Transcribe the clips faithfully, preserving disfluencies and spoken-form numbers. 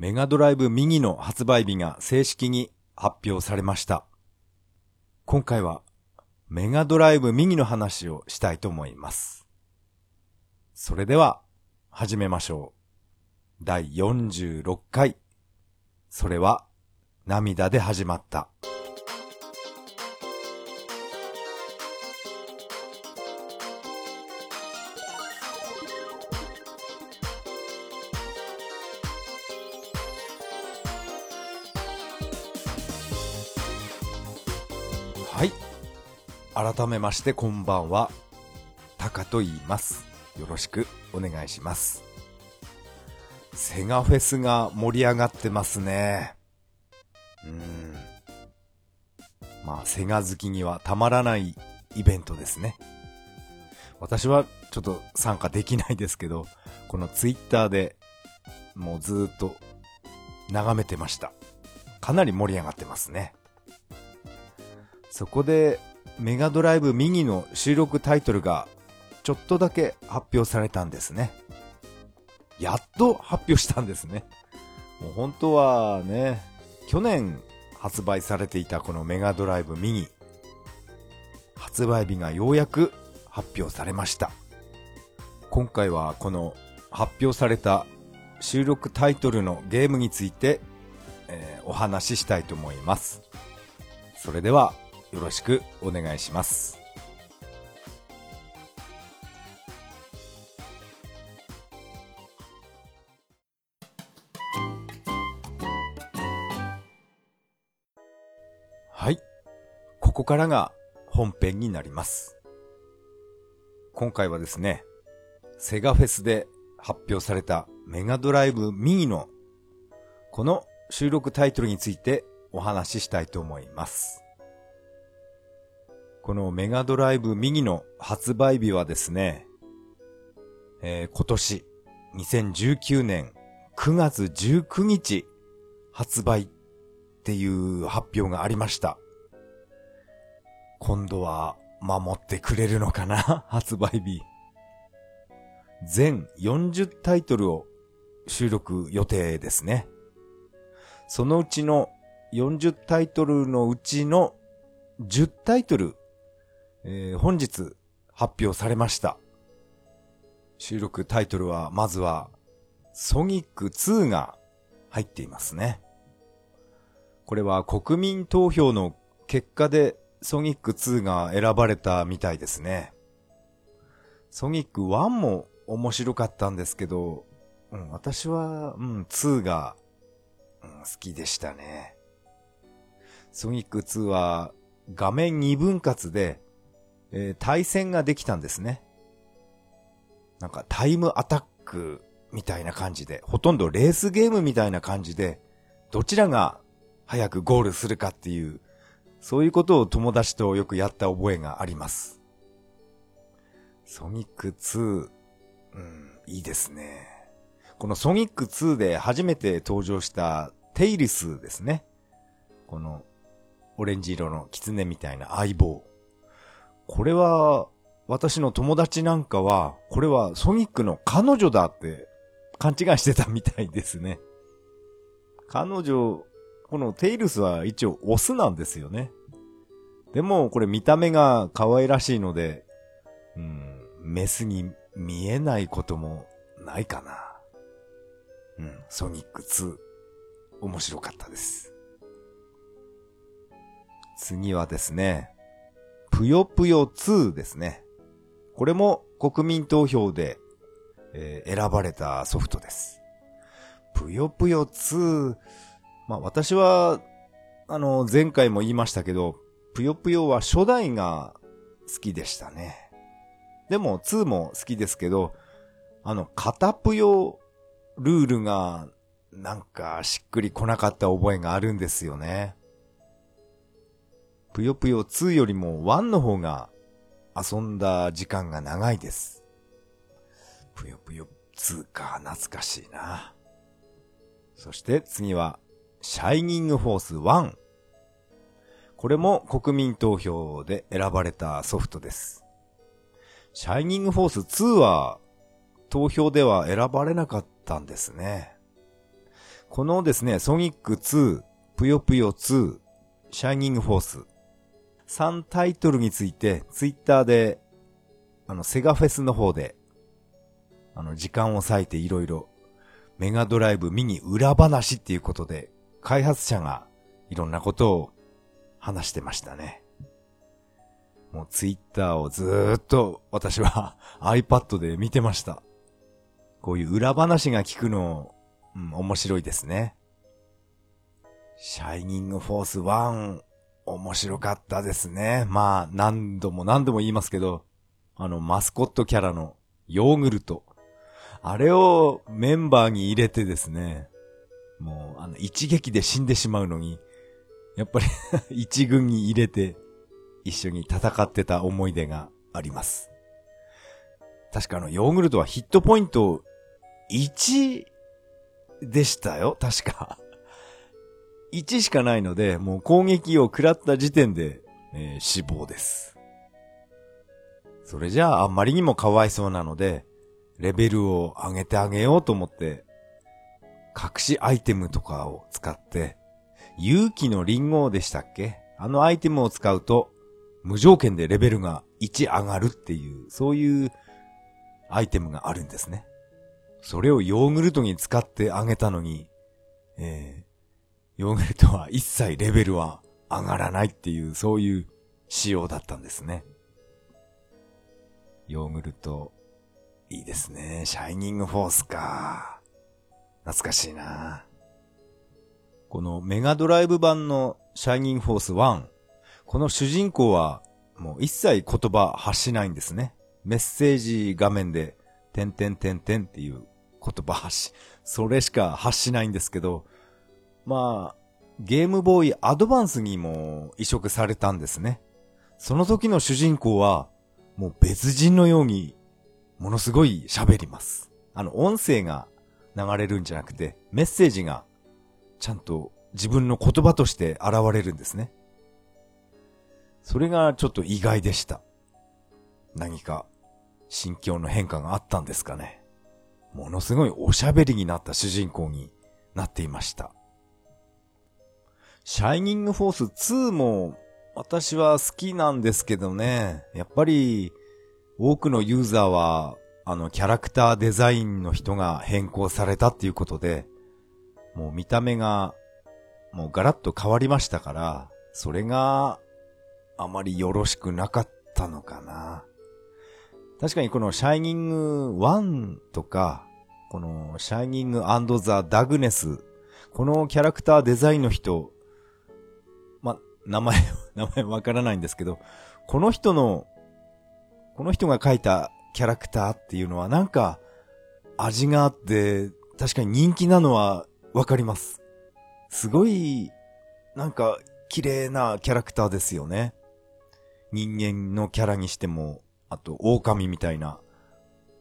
メガドライブミニの発売日が正式に発表されました。今回はメガドライブミニの話をしたいと思います。それでは始めましょう。だいよんじゅうろっかい、それは涙で始まった。改めましてこんばんは、タカと言います。よろしくお願いします。セガフェスが盛り上がってますね。うーんまあセガ好きにはたまらないイベントですね。私はちょっと参加できないですけど、このツイッターでもうずっと眺めてました。かなり盛り上がってますね。そこでメガドライブミニの収録タイトルがちょっとだけ発表されたんですね。やっと発表したんですね。もう本当はね、去年発売されていたこのメガドライブミニ、発売日がようやく発表されました。今回はこの発表された収録タイトルのゲームについて、えー、お話ししたいと思います。それではよろしくお願いします。はい、ここからが本編になります。今回はですね、セガフェスで発表されたメガドライブミニのこの収録タイトルについてお話ししたいと思います。このメガドライブミニの発売日はですね、えー、今年にせんじゅうきゅうねんくがつじゅうくにち発売っていう発表がありました。今度は守ってくれるのかな発売日。全よんじゅうタイトルを収録予定ですね。そのうちのよんじゅうタイトルのうちのじゅうタイトル、えー、本日発表されました。収録タイトルは、まずはソニックツーが入っていますね。これは国民投票の結果でソニックツーが選ばれたみたいですね。ソニックワンも面白かったんですけど、うん、私は、うん、ツーが、うん、好きでしたね。ソニックツーは画面にぶんかつで、えー、対戦ができたんですね。なんかタイムアタックみたいな感じで、ほとんどレースゲームみたいな感じで、どちらが早くゴールするかっていう、そういうことを友達とよくやった覚えがあります。ソニックツー、うん、いいですね。このソニックツーで初めて登場したテイリスですね。このオレンジ色の狐みたいな相棒。これは、私の友達なんかは、これはソニックの彼女だって勘違いしてたみたいですね。彼女、このテイルスは一応オスなんですよね。でもこれ見た目が可愛らしいので、うん、メスに見えないこともないかな。うん、ソニックツー、面白かったです。次はですね、ぷよぷよツーですね。これも国民投票で、えー、選ばれたソフトです。ぷよぷよツー、まあ私は、あの、前回も言いましたけど、ぷよぷよは初代が好きでしたね。でもツーも好きですけど、あの、片ぷよルールがなんかしっくりこなかった覚えがあるんですよね。ぷよぷよツーよりもワンの方が遊んだ時間が長いです。ぷよぷよツーか、懐かしいな。そして次は、シャイニングフォースワン。これも国民投票で選ばれたソフトです。シャイニングフォースツーは、投票では選ばれなかったんですね。このですね、ソニックツー、ぷよぷよツー、シャイニングフォース、さんタイトルについて、ツイッターで、あの、セガフェスの方で、あの、時間を割いていろいろ、メガドライブミニ裏話っていうことで、開発者がいろんなことを話してましたね。もうツイッターをずーっと私はiPad で見てました。こういう裏話が聞くの、うん、面白いですね。シャイニングフォースワン、面白かったですね。まあ、何度も何度も言いますけど、あの、マスコットキャラのヨーグルト。あれをメンバーに入れてですね、もう、あの、一撃で死んでしまうのに、やっぱり、一軍に入れて、一緒に戦ってた思い出があります。確かあの、ヨーグルトはヒットポイントいちでしたよ、確か。いちしかないので、もう攻撃を食らった時点で、えー、死亡です。それじゃあ、あんまりにもかわいそうなので、レベルを上げてあげようと思って、隠しアイテムとかを使って、勇気のリンゴでしたっけ？あのアイテムを使うと、無条件でレベルがいち上がるっていう、そういうアイテムがあるんですね。それをヨーグルトに使ってあげたのに、えー、ヨーグルトは一切レベルは上がらないっていう、そういう仕様だったんですね。ヨーグルト、いいですね。シャイニングフォースか。懐かしいな。このメガドライブ版のシャイニングフォースワン。この主人公はもう一切言葉発しないんですね。メッセージ画面でてんてんてんてんっていう言葉発し、それしか発しないんですけど、まあ、ゲームボーイアドバンスにも移植されたんですね。その時の主人公はもう別人のようにものすごい喋ります。あの、音声が流れるんじゃなくて、メッセージがちゃんと自分の言葉として現れるんですね。それがちょっと意外でした。何か心境の変化があったんですかね。ものすごいおしゃべりになった主人公になっていました。シャイニングフォースツーも私は好きなんですけどね。やっぱり多くのユーザーは、あの、キャラクターデザインの人が変更されたっていうことで、もう見た目が、もうガラッと変わりましたから、それがあまりよろしくなかったのかな。確かにこのシャイニングワンとか、このシャイニング&ザ・ダグネス、このキャラクターデザインの人、ま、名前、名前わからないんですけど、この人のこの人が描いたキャラクターっていうのはなんか味があって確かに人気なのはわかります。すごいなんか綺麗なキャラクターですよね。人間のキャラにしても、あと狼みたいな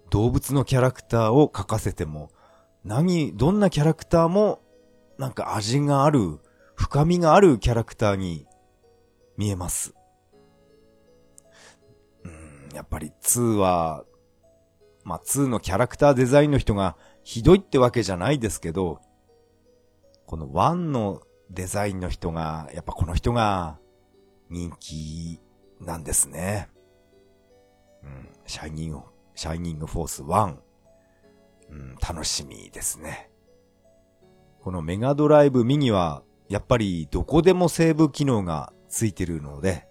動物のキャラクターを描かせても、何、どんなキャラクターもなんか味がある、深みがあるキャラクターに見えます。やっぱりツーは、まあツーのキャラクターデザインの人がひどいってわけじゃないですけど、このワンのデザインの人が、やっぱこの人が人気なんですね。うん、シャイニング、シャイニングフォースワン、うん、楽しみですね。このメガドライブミニは、やっぱりどこでもセーブ機能がついてるので、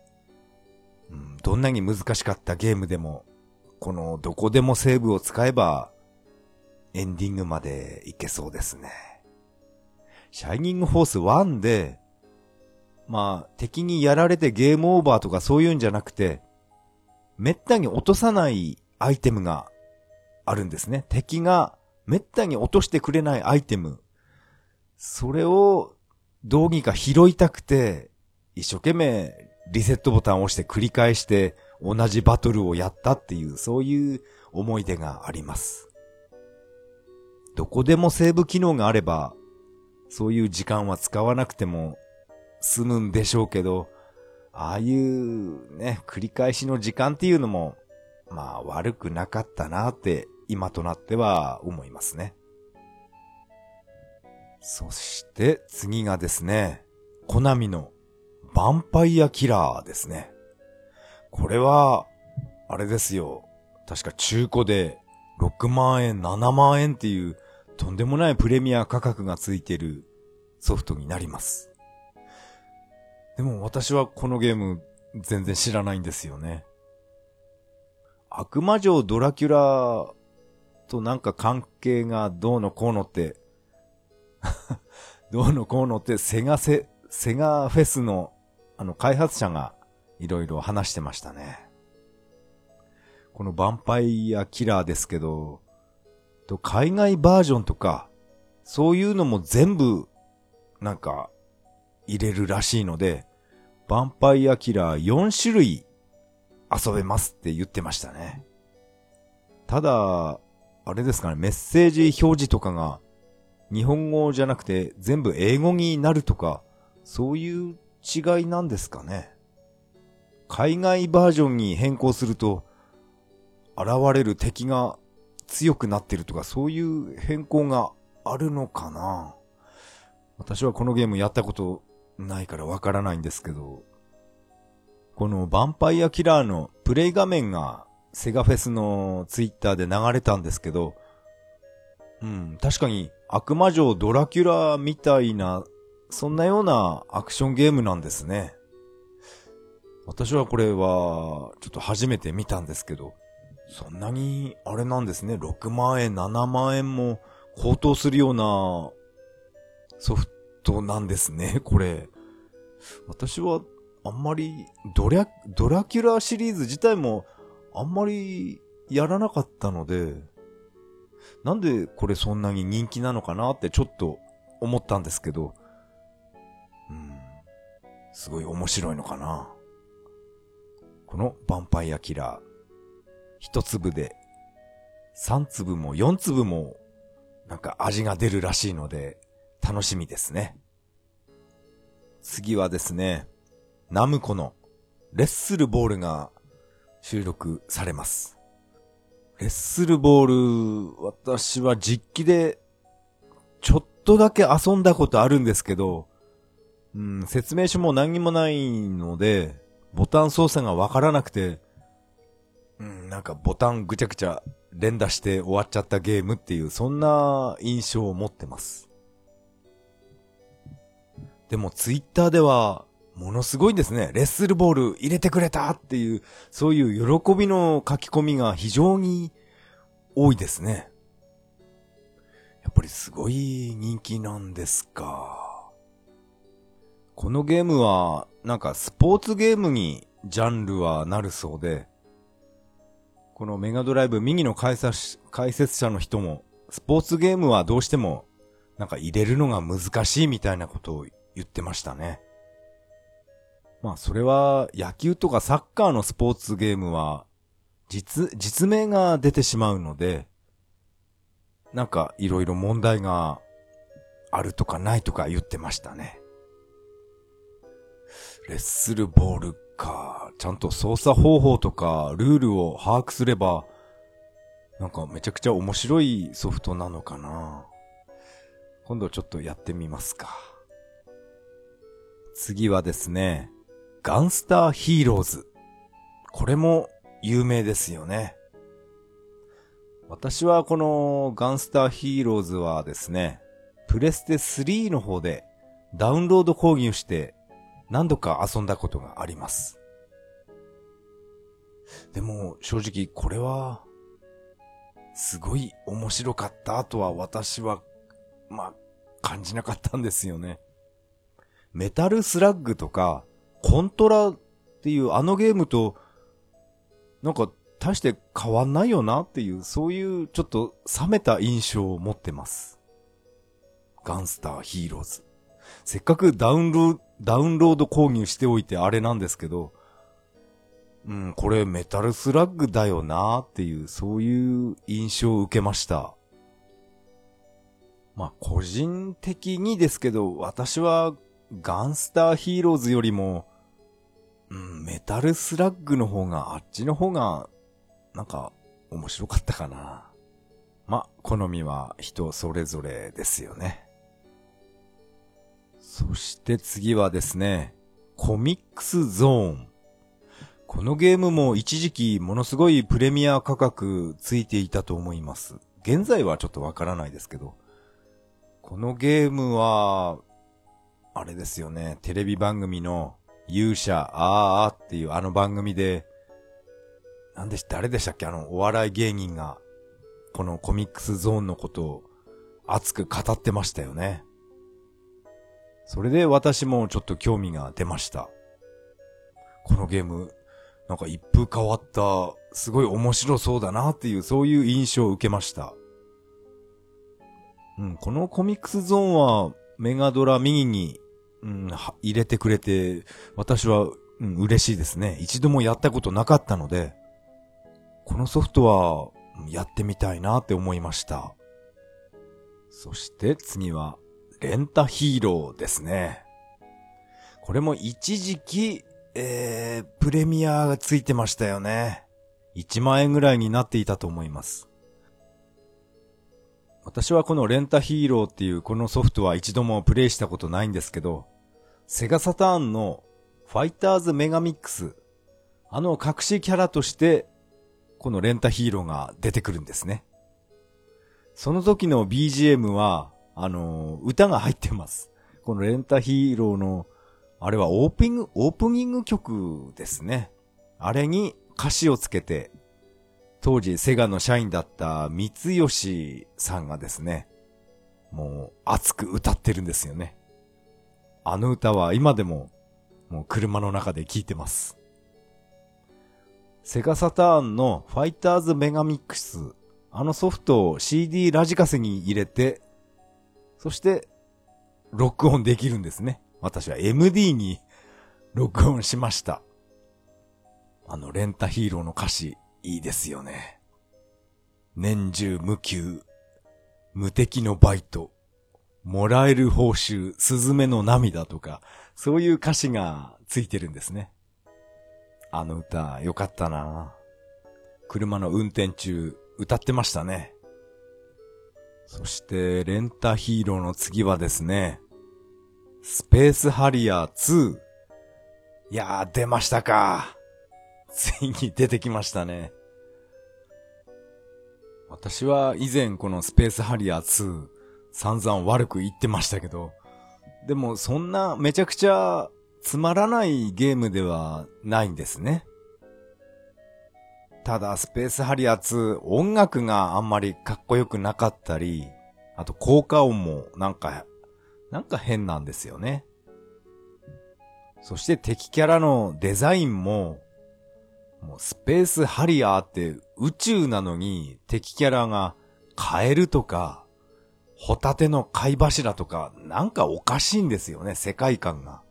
どんなに難しかったゲームでも、このどこでもセーブを使えば、エンディングまでいけそうですね。シャイニングフォースワンで、まあ敵にやられてゲームオーバーとかそういうんじゃなくて、めったに落とさないアイテムがあるんですね。敵がめったに落としてくれないアイテム。それをどうにか拾いたくて、一生懸命、リセットボタンを押して繰り返して同じバトルをやったっていうそういう思い出があります。どこでもセーブ機能があればそういう時間は使わなくても済むんでしょうけど、ああいうね、繰り返しの時間っていうのもまあ悪くなかったなって今となっては思いますね。そして次がですね、コナミのヴァンパイアキラーですね。これはあれですよ、確か中古でろくまんえんななまんえんっていうとんでもないプレミア価格がついてるソフトになります。でも私はこのゲーム全然知らないんですよね。悪魔城ドラキュラとなんか関係がどうのこうのってどうのこうのってセガセセガフェスのあの開発者がいろいろ話してましたね。このヴァンパイアキラーですけど、と海外バージョンとかそういうのも全部なんか入れるらしいので、ヴァンパイアキラーよんしゅるい遊べますって言ってましたね。ただあれですかね、メッセージ表示とかが日本語じゃなくて全部英語になるとか、そういう違いなんですかね。海外バージョンに変更すると現れる敵が強くなってるとか、そういう変更があるのかな。私はこのゲームやったことないからわからないんですけど、このヴァンパイアキラーのプレイ画面がセガフェスのツイッターで流れたんですけど、うん、確かに悪魔城ドラキュラみたいな、そんなようなアクションゲームなんですね。私はこれはちょっと初めて見たんですけど、そんなにあれなんですね、ろくまんえんななまんえんも高騰するようなソフトなんですね、これ。私はあんまりドラ、ドラキュラシリーズ自体もあんまりやらなかったので、なんでこれそんなに人気なのかなってちょっと思ったんですけど、うん、すごい面白いのかな。このヴァンパイアキラー、一粒で三粒も四粒もなんか味が出るらしいので楽しみですね。次はですね、ナムコのレッスルボールが収録されます。レッスルボール、私は実機でちょっとだけ遊んだことあるんですけど、うん、説明書も何にもないのでボタン操作がわからなくて、うん、なんかボタンぐちゃぐちゃ連打して終わっちゃったゲームっていう、そんな印象を持ってます。でもツイッターではものすごいですね、レッスルボール入れてくれたっていう、そういう喜びの書き込みが非常に多いですね。やっぱりすごい人気なんですか。このゲームはなんかスポーツゲームにジャンルはなるそうで、このメガドライブミニの解説者の人もスポーツゲームはどうしてもなんか入れるのが難しいみたいなことを言ってましたね。まあそれは野球とかサッカーのスポーツゲームは実、実名が出てしまうので、なんかいろいろ問題があるとかないとか言ってましたね。レッスルボールか、ちゃんと操作方法とかルールを把握すればなんかめちゃくちゃ面白いソフトなのかな。今度ちょっとやってみますか。次はですね、ガンスターヒーローズ。これも有名ですよね。私はこのガンスターヒーローズはですね、プレステスリーの方でダウンロード購入して何度か遊んだことがあります。でも正直これはすごい面白かったとは私はまあ感じなかったんですよね。メタルスラッグとかコントラっていうあのゲームとなんか大して変わんないよなっていう、そういうちょっと冷めた印象を持ってます。ガンスターヒーローズ、せっかくダウンロードダウンロード購入しておいてあれなんですけど、うん、これメタルスラッグだよなっていう、そういう印象を受けました。まあ個人的にですけど、私はガンスターヒーローズよりも、うん、メタルスラッグの方が、あっちの方がなんか面白かったかな。ま、好みは人それぞれですよね。そして次はですね、コミックスゾーン。このゲームも一時期ものすごいプレミア価格ついていたと思います。現在はちょっとわからないですけど。このゲームは、あれですよね、テレビ番組の勇者あーあーっていうあの番組で、なんでし、誰でしたっけ、あのお笑い芸人が、このコミックスゾーンのことを熱く語ってましたよね。それで私もちょっと興味が出ました。このゲーム、なんか一風変わった、すごい面白そうだなっていう、そういう印象を受けました。うん、このコミックスゾーンはメガドラミニに、うん、入れてくれて、私は、うん、嬉しいですね。一度もやったことなかったので、このソフトはやってみたいなって思いました。そして次は、レンタヒーローですね。これも一時期、えー、プレミアがついてましたよね。いちまんえんぐらいになっていたと思います。私はこのレンタヒーローっていうこのソフトは一度もプレイしたことないんですけど、セガサターンのファイターズメガミックス、あの隠しキャラとしてこのレンタヒーローが出てくるんですね。その時の ビージーエム はあのー、歌が入ってます。このレンタヒーローのあれはオープニング、オープニング曲ですね。あれに歌詞をつけて、当時セガの社員だった三吉さんがですね、もう熱く歌ってるんですよね。あの歌は今でももう車の中で聴いてます。セガサターンのファイターズメガミックス、あのソフトを シーディー ラジカセに入れて、そしてロックオンできるんですね。私は エムディー に録音しました。あのレンタヒーローの歌詞、いいですよね。年中無休、無敵のバイト、もらえる報酬、スズメの涙とか、そういう歌詞がついてるんですね。あの歌、よかったな。車の運転中、歌ってましたね。そして、レンタヒーローの次はですね、スペースハリアーツー。いやー、出ましたか。ついに出てきましたね。私は以前このスペースハリアーツー散々悪く言ってましたけど、でもそんなめちゃくちゃつまらないゲームではないんですね。ただスペースハリアーツー、音楽があんまりかっこよくなかったり、あと効果音もなんかなんか変なんですよね。そして敵キャラのデザインも、もうスペースハリアーって宇宙なのに敵キャラがカエルとかホタテの貝柱とかなんかおかしいんですよね、世界観が。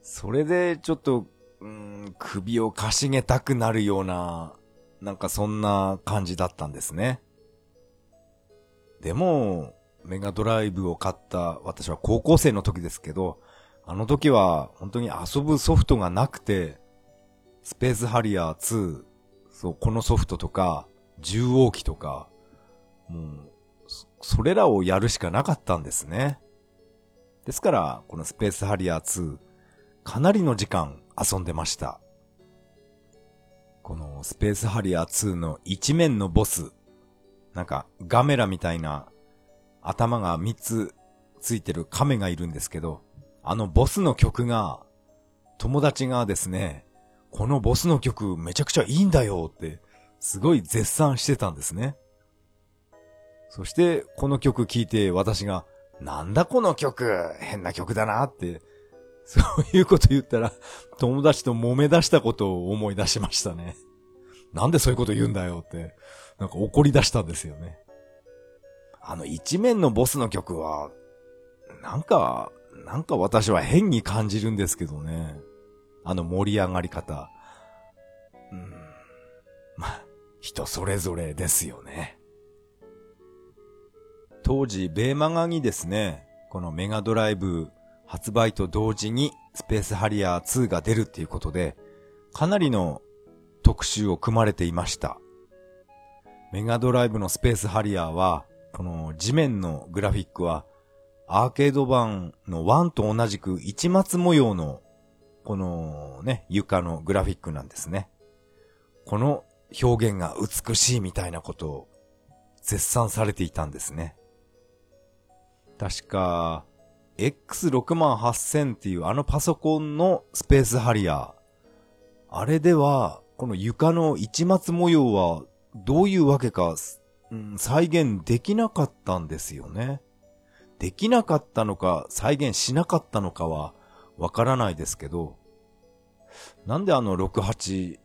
それでちょっと、うーん、首をかしげたくなるような、なんかそんな感じだったんですね。でも、メガドライブを買った私は高校生の時ですけど、あの時は本当に遊ぶソフトがなくて、スペースハリアーツー、そう、このソフトとか銃王機とか、もうそれらをやるしかなかったんですね。ですからこのスペースハリアーツー、かなりの時間遊んでました。このスペースハリアーツーの一面のボス、なんかガメラみたいな頭がみっつついてる亀がいるんですけど、あのボスの曲が、友達がですね、このボスの曲めちゃくちゃいいんだよってすごい絶賛してたんですね。そしてこの曲聴いて私が、なんだこの曲、変な曲だなってそういうこと言ったら、友達と揉め出したことを思い出しましたね。なんでそういうこと言うんだよってなんか怒り出したんですよね。あの一面のボスの曲は、なんか、なんか私は変に感じるんですけどね。あの盛り上がり方。うーん。まあ、人それぞれですよね。当時、ベーマガにですね、このメガドライブ発売と同時にスペースハリアーツーが出るっていうことで、かなりの特集を組まれていました。メガドライブのスペースハリアーは、この地面のグラフィックはアーケード版のワンと同じく市松模様のこのね床のグラフィックなんですね。この表現が美しいみたいなことを絶賛されていたんですね。確か エックスろくまんはっせん っていうあのパソコンのスペースハリアー、あれではこの床の市松模様はどういうわけか、うん、再現できなかったんですよね。できなかったのか再現しなかったのかはわからないですけど、なんであのろくじゅうはち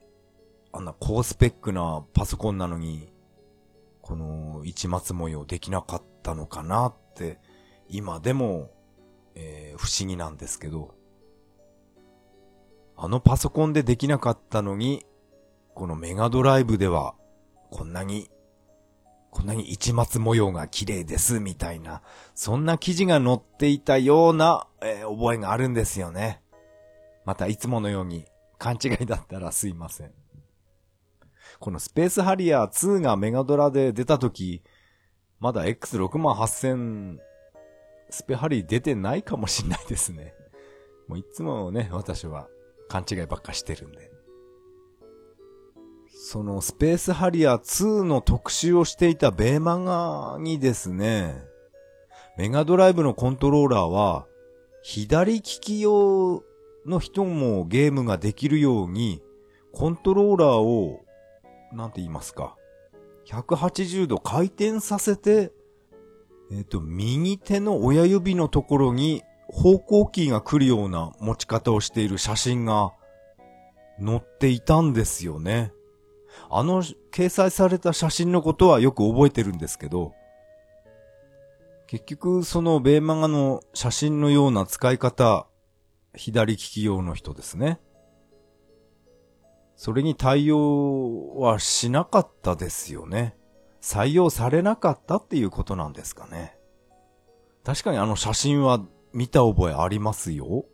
あんな高スペックなパソコンなのにこの市松模様できなかったのかなって今でも、えー、不思議なんですけど、あのパソコンでできなかったのにこのメガドライブではこんなにこんなに市松模様が綺麗ですみたいな、そんな記事が載っていたような、えー、覚えがあるんですよね。またいつものように勘違いだったらすいません。このスペースハリアーツーがメガドラで出た時、まだ エックスろくまんはっせん スペハリ出てないかもしれないですね。もういつもね、私は勘違いばっかしてるんで。そのスペースハリアーツーの特集をしていたベーマガにですね、メガドライブのコントローラーは左利き用の人もゲームができるようにコントローラーをなんて言いますか、ひゃくはちじゅうど回転させて、えっと右手の親指のところに方向キーが来るような持ち方をしている写真が載っていたんですよね。あの掲載された写真のことはよく覚えてるんですけど、結局そのベーマガの写真のような使い方、左利き用の人ですね、それに対応はしなかったですよね。採用されなかったっていうことなんですかね。確かにあの写真は見た覚えありますよ。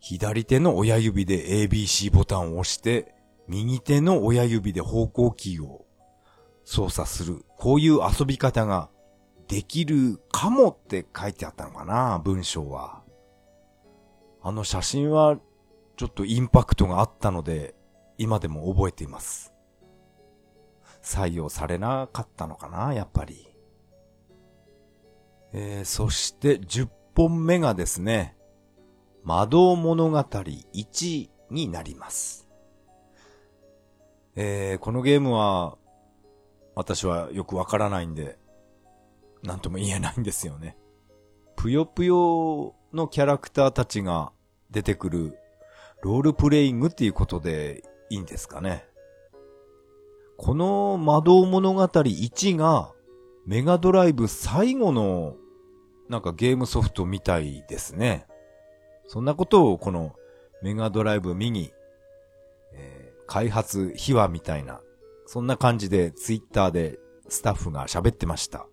左手の親指で エービーシー ボタンを押して右手の親指で方向キーを操作する、こういう遊び方ができるかもって書いてあったのかな、文章は。あの写真はちょっとインパクトがあったので今でも覚えています。採用されなかったのかな、やっぱり。えー、そしてじゅっぽんめがですね、魔導物語いちになります。えー、このゲームは私はよくわからないんでなんとも言えないんですよね。ぷよぷよのキャラクターたちが出てくるロールプレイングっていうことでいいんですかね。この魔導物語いちがメガドライブ最後のなんかゲームソフトみたいですね。そんなことをこのメガドライブミニ、えー、開発秘話みたいな、そんな感じでツイッターでスタッフが喋ってました。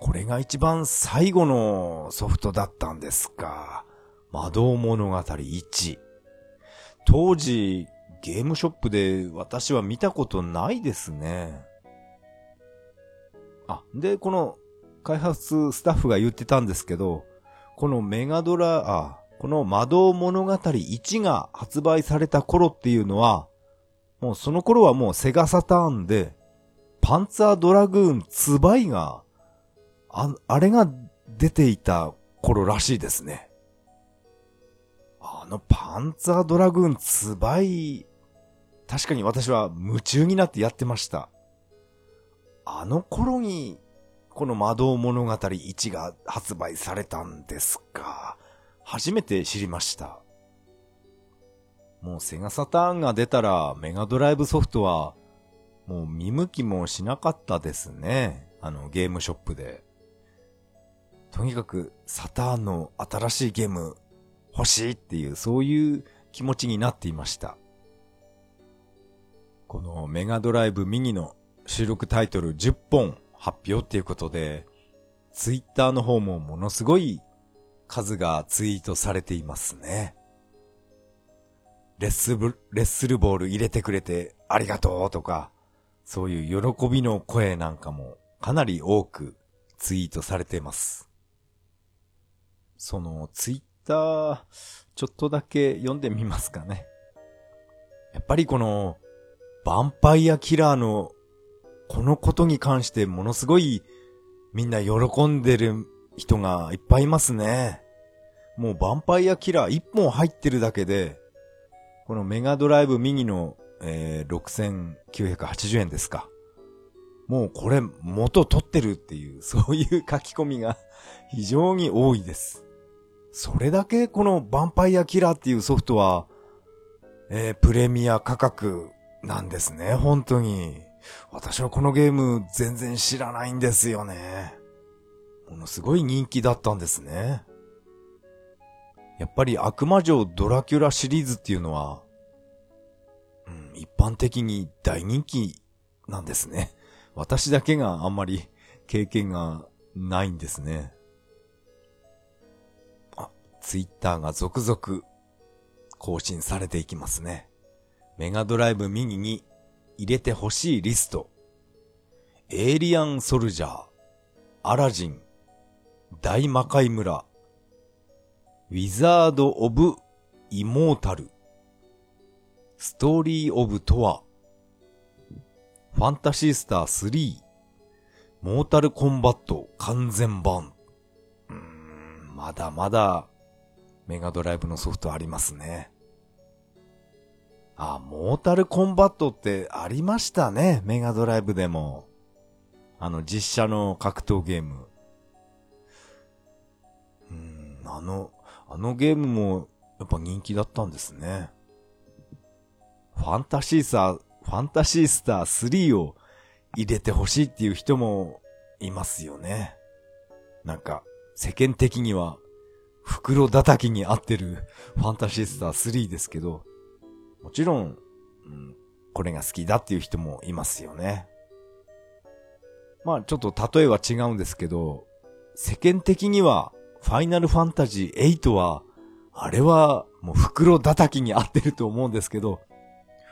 これが一番最後のソフトだったんですか。魔導物語いち。当時ゲームショップで私は見たことないですね。あ、でこの開発スタッフが言ってたんですけど、このメガドラ、あ、この魔導物語いちが発売された頃っていうのは、もうその頃はもうセガサターンでパンツァードラグーンツバイが あ, あれが出ていた頃らしいですね。あのパンツァードラグーンツバイ、確かに私は夢中になってやってました。あの頃にこの魔導物語いちが発売されたんですか。初めて知りました。もうセガサターンが出たらメガドライブソフトはもう見向きもしなかったですね。あのゲームショップでとにかくサターンの新しいゲーム欲しいっていう、そういう気持ちになっていました。このメガドライブミニの収録タイトルじゅっぽん発表っていうことで、ツイッターの方もものすごい数がツイートされていますね。レッスル、レッスルボール入れてくれてありがとうとか、そういう喜びの声なんかもかなり多くツイートされてます。そのツイッターちょっとだけ読んでみますかね。やっぱりこのヴァンパイアキラーのこのことに関してものすごいみんな喜んでる人がいっぱいいますね。もうヴァンパイアキラー一本入ってるだけで、このメガドライブミニの、えー、ろくせんきゅうひゃくはちじゅうえんですか。もうこれ元取ってるっていう、そういう書き込みが非常に多いです。それだけこのヴァンパイアキラーっていうソフトは、えー、プレミア価格なんですね、本当に。私はこのゲーム全然知らないんですよね。ものすごい人気だったんですね。やっぱり悪魔城ドラキュラシリーズっていうのは、うん、一般的に大人気なんですね。私だけがあんまり経験がないんですね。あ、ツイッターが続々更新されていきますね。メガドライブミニに入れてほしいリスト。エイリアンソルジャー、アラジン、大魔界村、ウィザード・オブ・イモータル、ストーリー・オブ・トワ、ファンタシースタースリー、モータルコンバット完全版。うーん、まだまだメガドライブのソフトありますね。あ、モータルコンバットってありましたね、メガドライブでも。あの実写の格闘ゲーム。うーん、あの、あのゲームもやっぱ人気だったんですね。ファンタシーサー、ファンタシースタースリーを入れてほしいっていう人もいますよね。なんか世間的には袋叩きに合ってるファンタシースタースリーですけど、もちろん、うん、これが好きだっていう人もいますよね。まあちょっと例えは違うんですけど、世間的にはファイナルファンタジーエイトはあれはもう袋叩きに合ってると思うんですけど、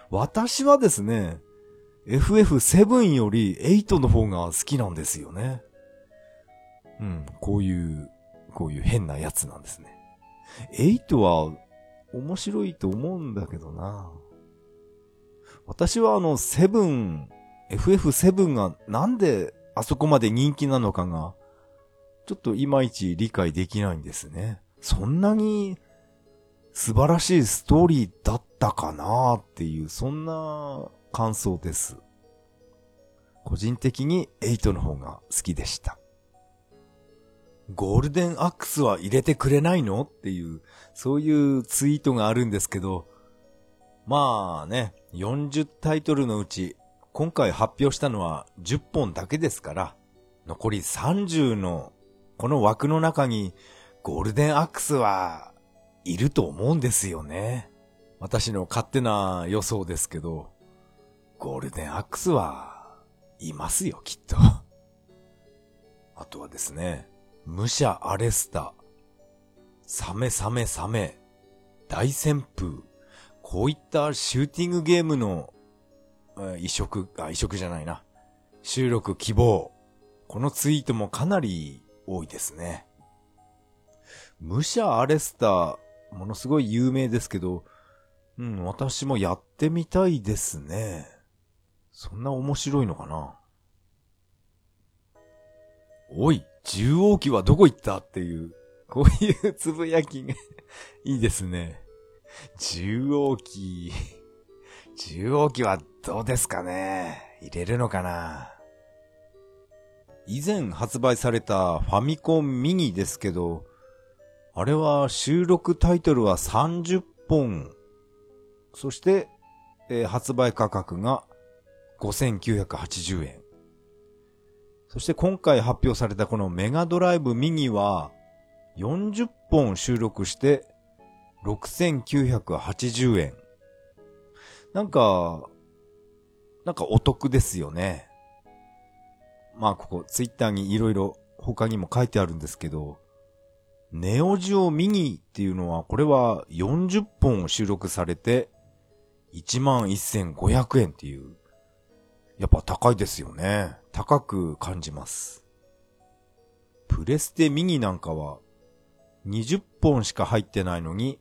私はですね、エフエフセブン よりエイトの方が好きなんですよね。うん、こういう、こういう変なやつなんですね。エイトは面白いと思うんだけどな。私はあのセブン、エフエフセブン がなんであそこまで人気なのかが、ちょっといまいち理解できないんですね。そんなに素晴らしいストーリーだったかなーっていう、そんな感想です。個人的にエイトの方が好きでした。ゴールデンアックスは入れてくれないのっていう、そういうツイートがあるんですけど、まあね、よんじゅうタイトルのうち、今回発表したのはじゅっぽんだけですから、残りさんじゅうのこの枠の中にゴールデンアックスはいると思うんですよね。私の勝手な予想ですけど、ゴールデンアックスはいますよ、きっと。あとはですね、武者アレスタ、サメサメサメ、大旋風、こういったシューティングゲームの移植、あ、移植じゃないな、収録希望、このツイートもかなり多いですね。武者アレスタ、ものすごい有名ですけど、うん、私もやってみたいですね。そんな面白いのかな。おい、縦横機はどこ行ったっていう、こういうつぶやきがいいですね。縦横機、縦横機はどうですかね。入れるのかな。以前発売されたファミコンミニですけど、あれは収録タイトルはさんじゅっぽん。そして、えー、発売価格がごせんきゅうひゃくはちじゅうえん。そして今回発表されたこのメガドライブミニはよんじゅっぽん収録してろくせんきゅうひゃくはちじゅうえん。なんか、なんかお得ですよね。まあここツイッターにいろいろ他にも書いてあるんですけど、ネオジオミニっていうのは、これはよんじゅっぽん収録されて いちまんせんごひゃくえんっていう、やっぱ高いですよね。高く感じます。プレステミニなんかはにじゅっぽんしか入ってないのに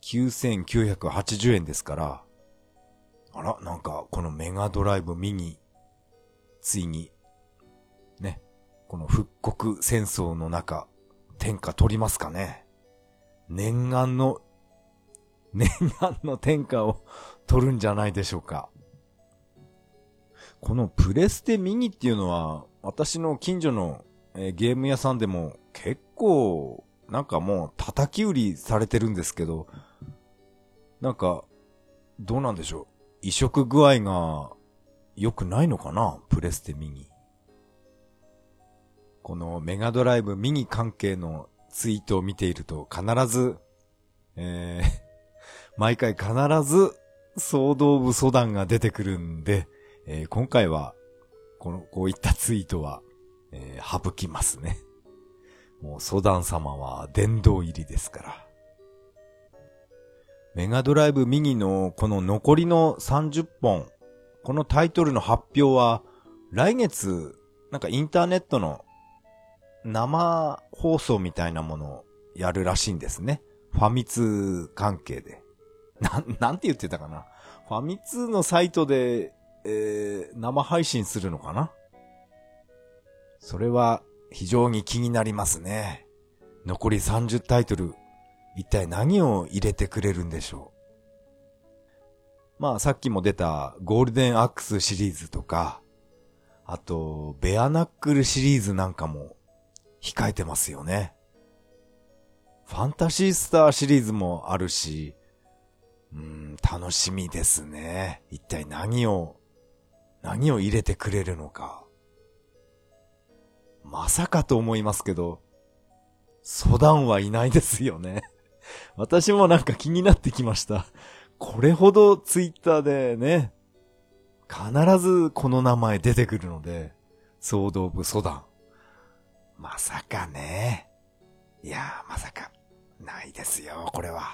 きゅうせんきゅうひゃくはちじゅうえんですから、あら、なんかこのメガドライブミニ、ついに、ね、この復刻戦争の中、天下取りますかね。念願の、念願の天下を取るんじゃないでしょうか。このプレステミニっていうのは、私の近所のゲーム屋さんでも結構、なんかもう叩き売りされてるんですけど、なんか、どうなんでしょう。移植具合が良くないのかな、プレステミニ。このメガドライブミニ関係のツイートを見ていると必ず、えー、毎回必ず騒動部相談が出てくるんで、えー、今回は、この、こういったツイートは、えー、省きますね。もうソダン様は殿堂入りですから。メガドライブミニのこの残りのさんじゅっぽん、このタイトルの発表は来月なんかインターネットの生放送みたいなものをやるらしいんですね。ファミ通関係で。な、なんて言ってたかな。ファミ通のサイトで、えー、生配信するのかな。それは非常に気になりますね。残りさんじゅうタイトル、一体何を入れてくれるんでしょう。まあさっきも出たゴールデンアックスシリーズとか、あとベアナックルシリーズなんかも控えてますよね。ファンタシースターシリーズもあるし、うーん、楽しみですね。一体何を何を入れてくれるのか。まさかと思いますけど、ソダンはいないですよね。私もなんか気になってきました。これほどツイッターでね、必ずこの名前出てくるので、騒動部ソダン。まさかね。いやー、まさか、ないですよ、これは。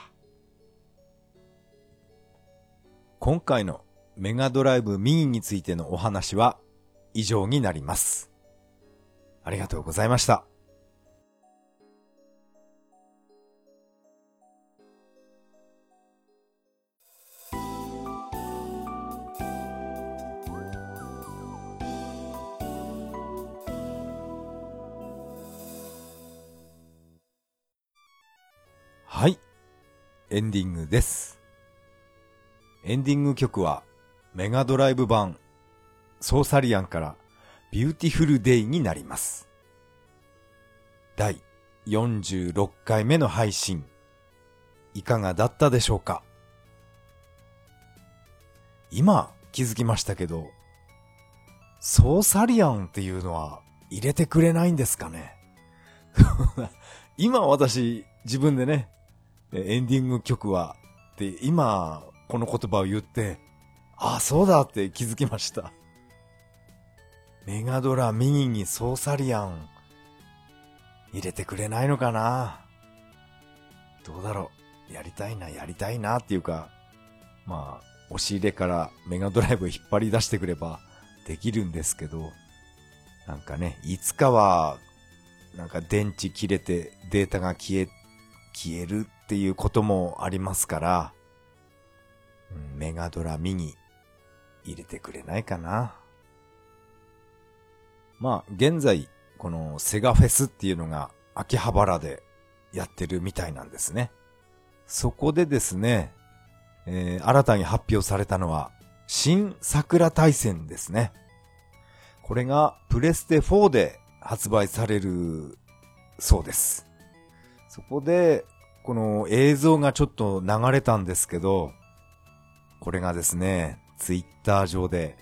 今回のメガドライブミニについてのお話は以上になります。ありがとうございました。はい、エンディングです。エンディング曲はメガドライブ版ソーサリアンからビューティフルデイになります。だいよんじゅうろっかいめの配信、いかがだったでしょうか。今気づきましたけど、ソーサリアンっていうのは入れてくれないんですかね。今私自分でね、エンディング曲はって今この言葉を言って、ああそうだって気づきました。メガドラミニにソーサリアン入れてくれないのかな。どうだろう、やりたいなやりたいなっていうか、まあ押し入れからメガドライブ引っ張り出してくればできるんですけど、なんかね、いつかはなんか電池切れてデータが消え消えるっていうこともありますから、うん、メガドラミニ入れてくれないかな。まあ現在このセガフェスっていうのが秋葉原でやってるみたいなんですね。そこでですね、えー、新たに発表されたのは新桜大戦ですね。これがプレステフォーで発売されるそうです。そこでこの映像がちょっと流れたんですけど、これがですね、ツイッター上で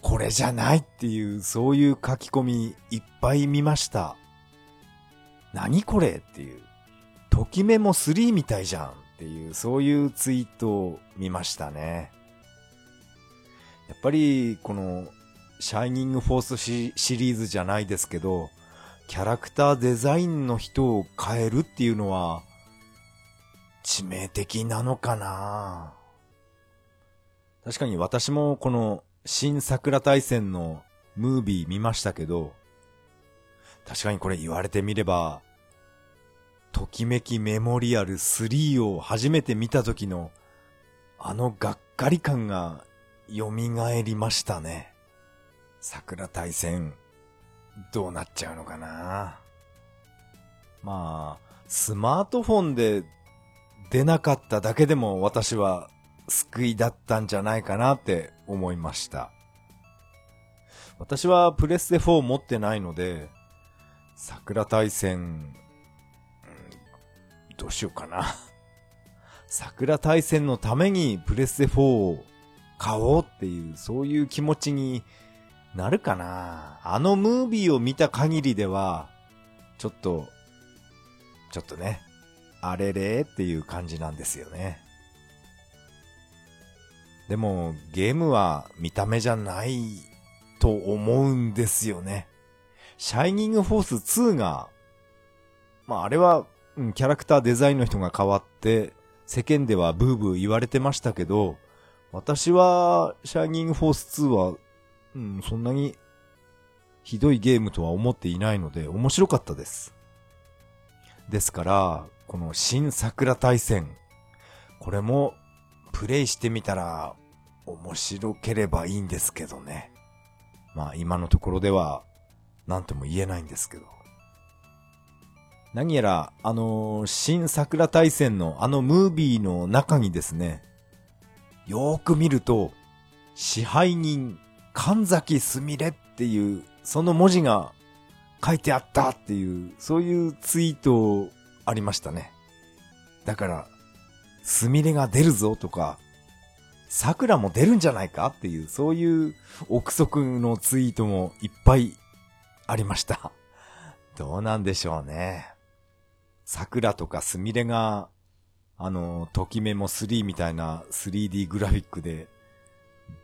これじゃないっていうそういう書き込みいっぱい見ました。何これっていう、ときメモスリーみたいじゃんっていうそういうツイートを見ましたね。やっぱりこのシャイニングフォース シ, シリーズじゃないですけど、キャラクターデザインの人を変えるっていうのは致命的なのかな。確かに私もこの新桜大戦のムービー見ましたけど、確かにこれ言われてみれば、ときめきメモリアルスリーを初めて見た時のあのがっかり感が蘇りましたね。桜大戦どうなっちゃうのかな。まあスマートフォンで出なかっただけでも私は救いだったんじゃないかなって思いました。私はプレステフォー持ってないので、桜大戦どうしようかな。桜大戦のためにプレステフォーを買おうっていう、そういう気持ちになるかな。あのムービーを見た限りでは、ちょっと、ちょっとね、あれれっていう感じなんですよね。でもゲームは見た目じゃないと思うんですよね。シャイニングフォースツーが、まああれは、キャラクターデザインの人が変わって世間ではブーブー言われてましたけど、私はシャイニングフォースツーは、うん、そんなにひどいゲームとは思っていないので面白かったです。ですからこの新桜大戦、これもプレイしてみたら面白ければいいんですけどね。まあ今のところではなんとも言えないんですけど、何やら、あのー、新桜大戦のあのムービーの中にですね、よーく見ると、支配人、神崎すみれっていう、その文字が書いてあったっていう、そういうツイートありましたね。だから、すみれが出るぞとか、桜も出るんじゃないかっていう、そういう憶測のツイートもいっぱいありました。どうなんでしょうね。桜とかスミレが、あの、ときメモスリーみたいな スリーディー グラフィックで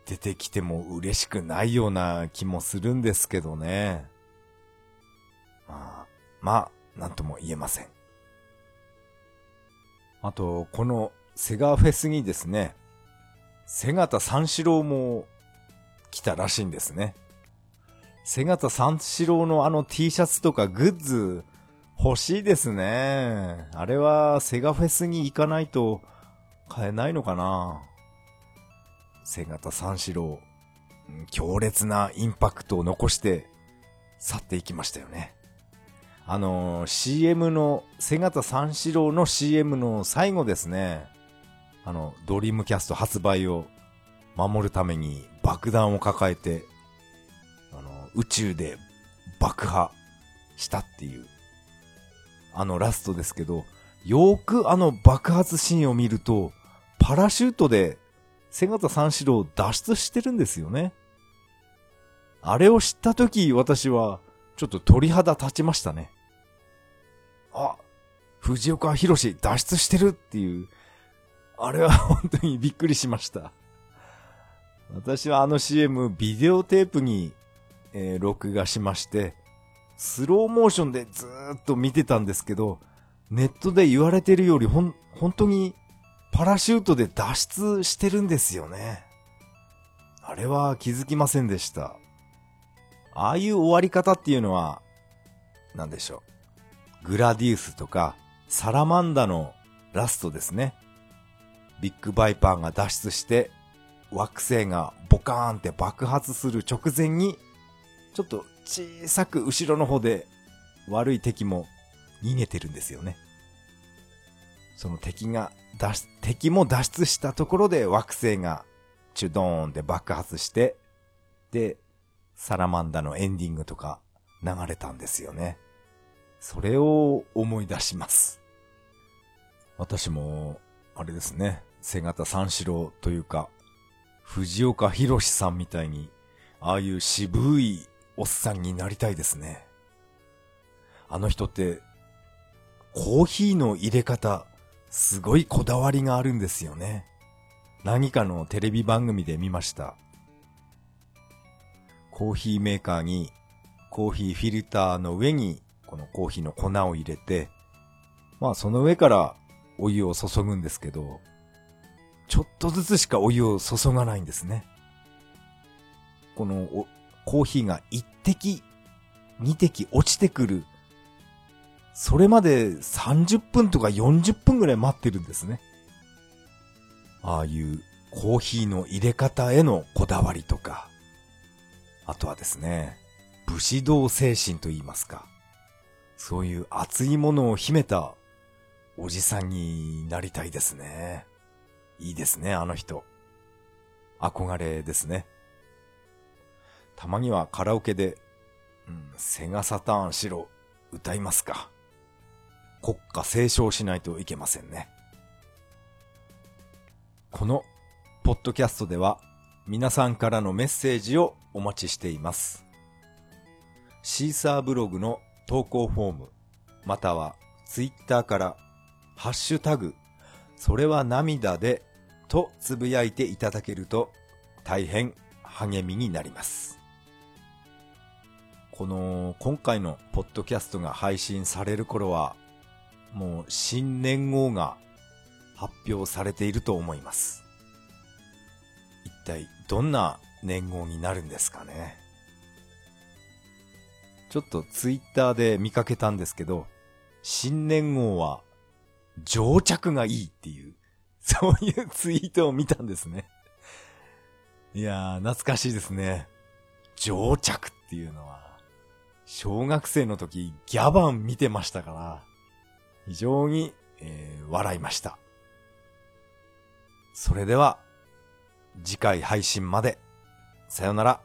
出てきても嬉しくないような気もするんですけどね。まあ、まあ、なんとも言えません。あと、このセガフェスにですね、セガタ三四郎も来たらしいんですね。セガタ三四郎のあの T シャツとかグッズ欲しいですね。あれはセガフェスに行かないと買えないのかな。セガタ三四郎、強烈なインパクトを残して去っていきましたよね。あの シーエム のセガタ三四郎の シーエム の最後ですね、あのドリームキャスト発売を守るために爆弾を抱えて宇宙で爆破したっていうあのラストですけど、よーくあの爆発シーンを見るとパラシュートでセガタ三四郎脱出してるんですよね。あれを知った時、私はちょっと鳥肌立ちましたね。あ、藤岡弘脱出してるっていう、あれは本当にびっくりしました。私はあの シーエム ビデオテープにえー、録画しましてスローモーションでずーっと見てたんですけど、ネットで言われてるよりほん本当にパラシュートで脱出してるんですよね。あれは気づきませんでした。ああいう終わり方っていうのはなんでしょう、グラディウスとかサラマンダのラストですね。ビッグバイパーが脱出して惑星がボカーンって爆発する直前にちょっと小さく後ろの方で悪い敵も逃げてるんですよね。その敵が脱敵も脱出したところで惑星がチュドーンで爆発して、でサラマンダのエンディングとか流れたんですよね。それを思い出します。私もあれですね、セガタ三四郎というか藤岡弘さんみたいにああいう渋いおっさんになりたいですね。あの人ってコーヒーの入れ方すごいこだわりがあるんですよね。何かのテレビ番組で見ました。コーヒーメーカーにコーヒーフィルターの上にこのコーヒーの粉を入れて、まあその上からお湯を注ぐんですけど、ちょっとずつしかお湯を注がないんですね。このコーヒーが一滴に滴落ちてくる。それまでさんじゅっぷんとかよんじゅっぷんぐらい待ってるんですね。ああいうコーヒーの入れ方へのこだわりとか、あとはですね、武士道精神と言いますか、そういう熱いものを秘めたおじさんになりたいですね。いいですね、あの人。憧れですね。たまにはカラオケで、うん、セガサターンしろ歌いますか。国歌斉唱しないといけませんね。このポッドキャストでは皆さんからのメッセージをお待ちしています。シーサーブログの投稿フォーム、またはツイッターからハッシュタグ、それは涙でとつぶやいていただけると大変励みになります。この今回のポッドキャストが配信される頃はもう新年号が発表されていると思います。一体どんな年号になるんですかね。ちょっとツイッターで見かけたんですけど、新年号は定着がいいっていう、そういうツイートを見たんですね。いやー、懐かしいですね。定着っていうのは、小学生の時ギャバン見てましたから、非常に、えー、笑いました。それでは、次回配信まで。さよなら。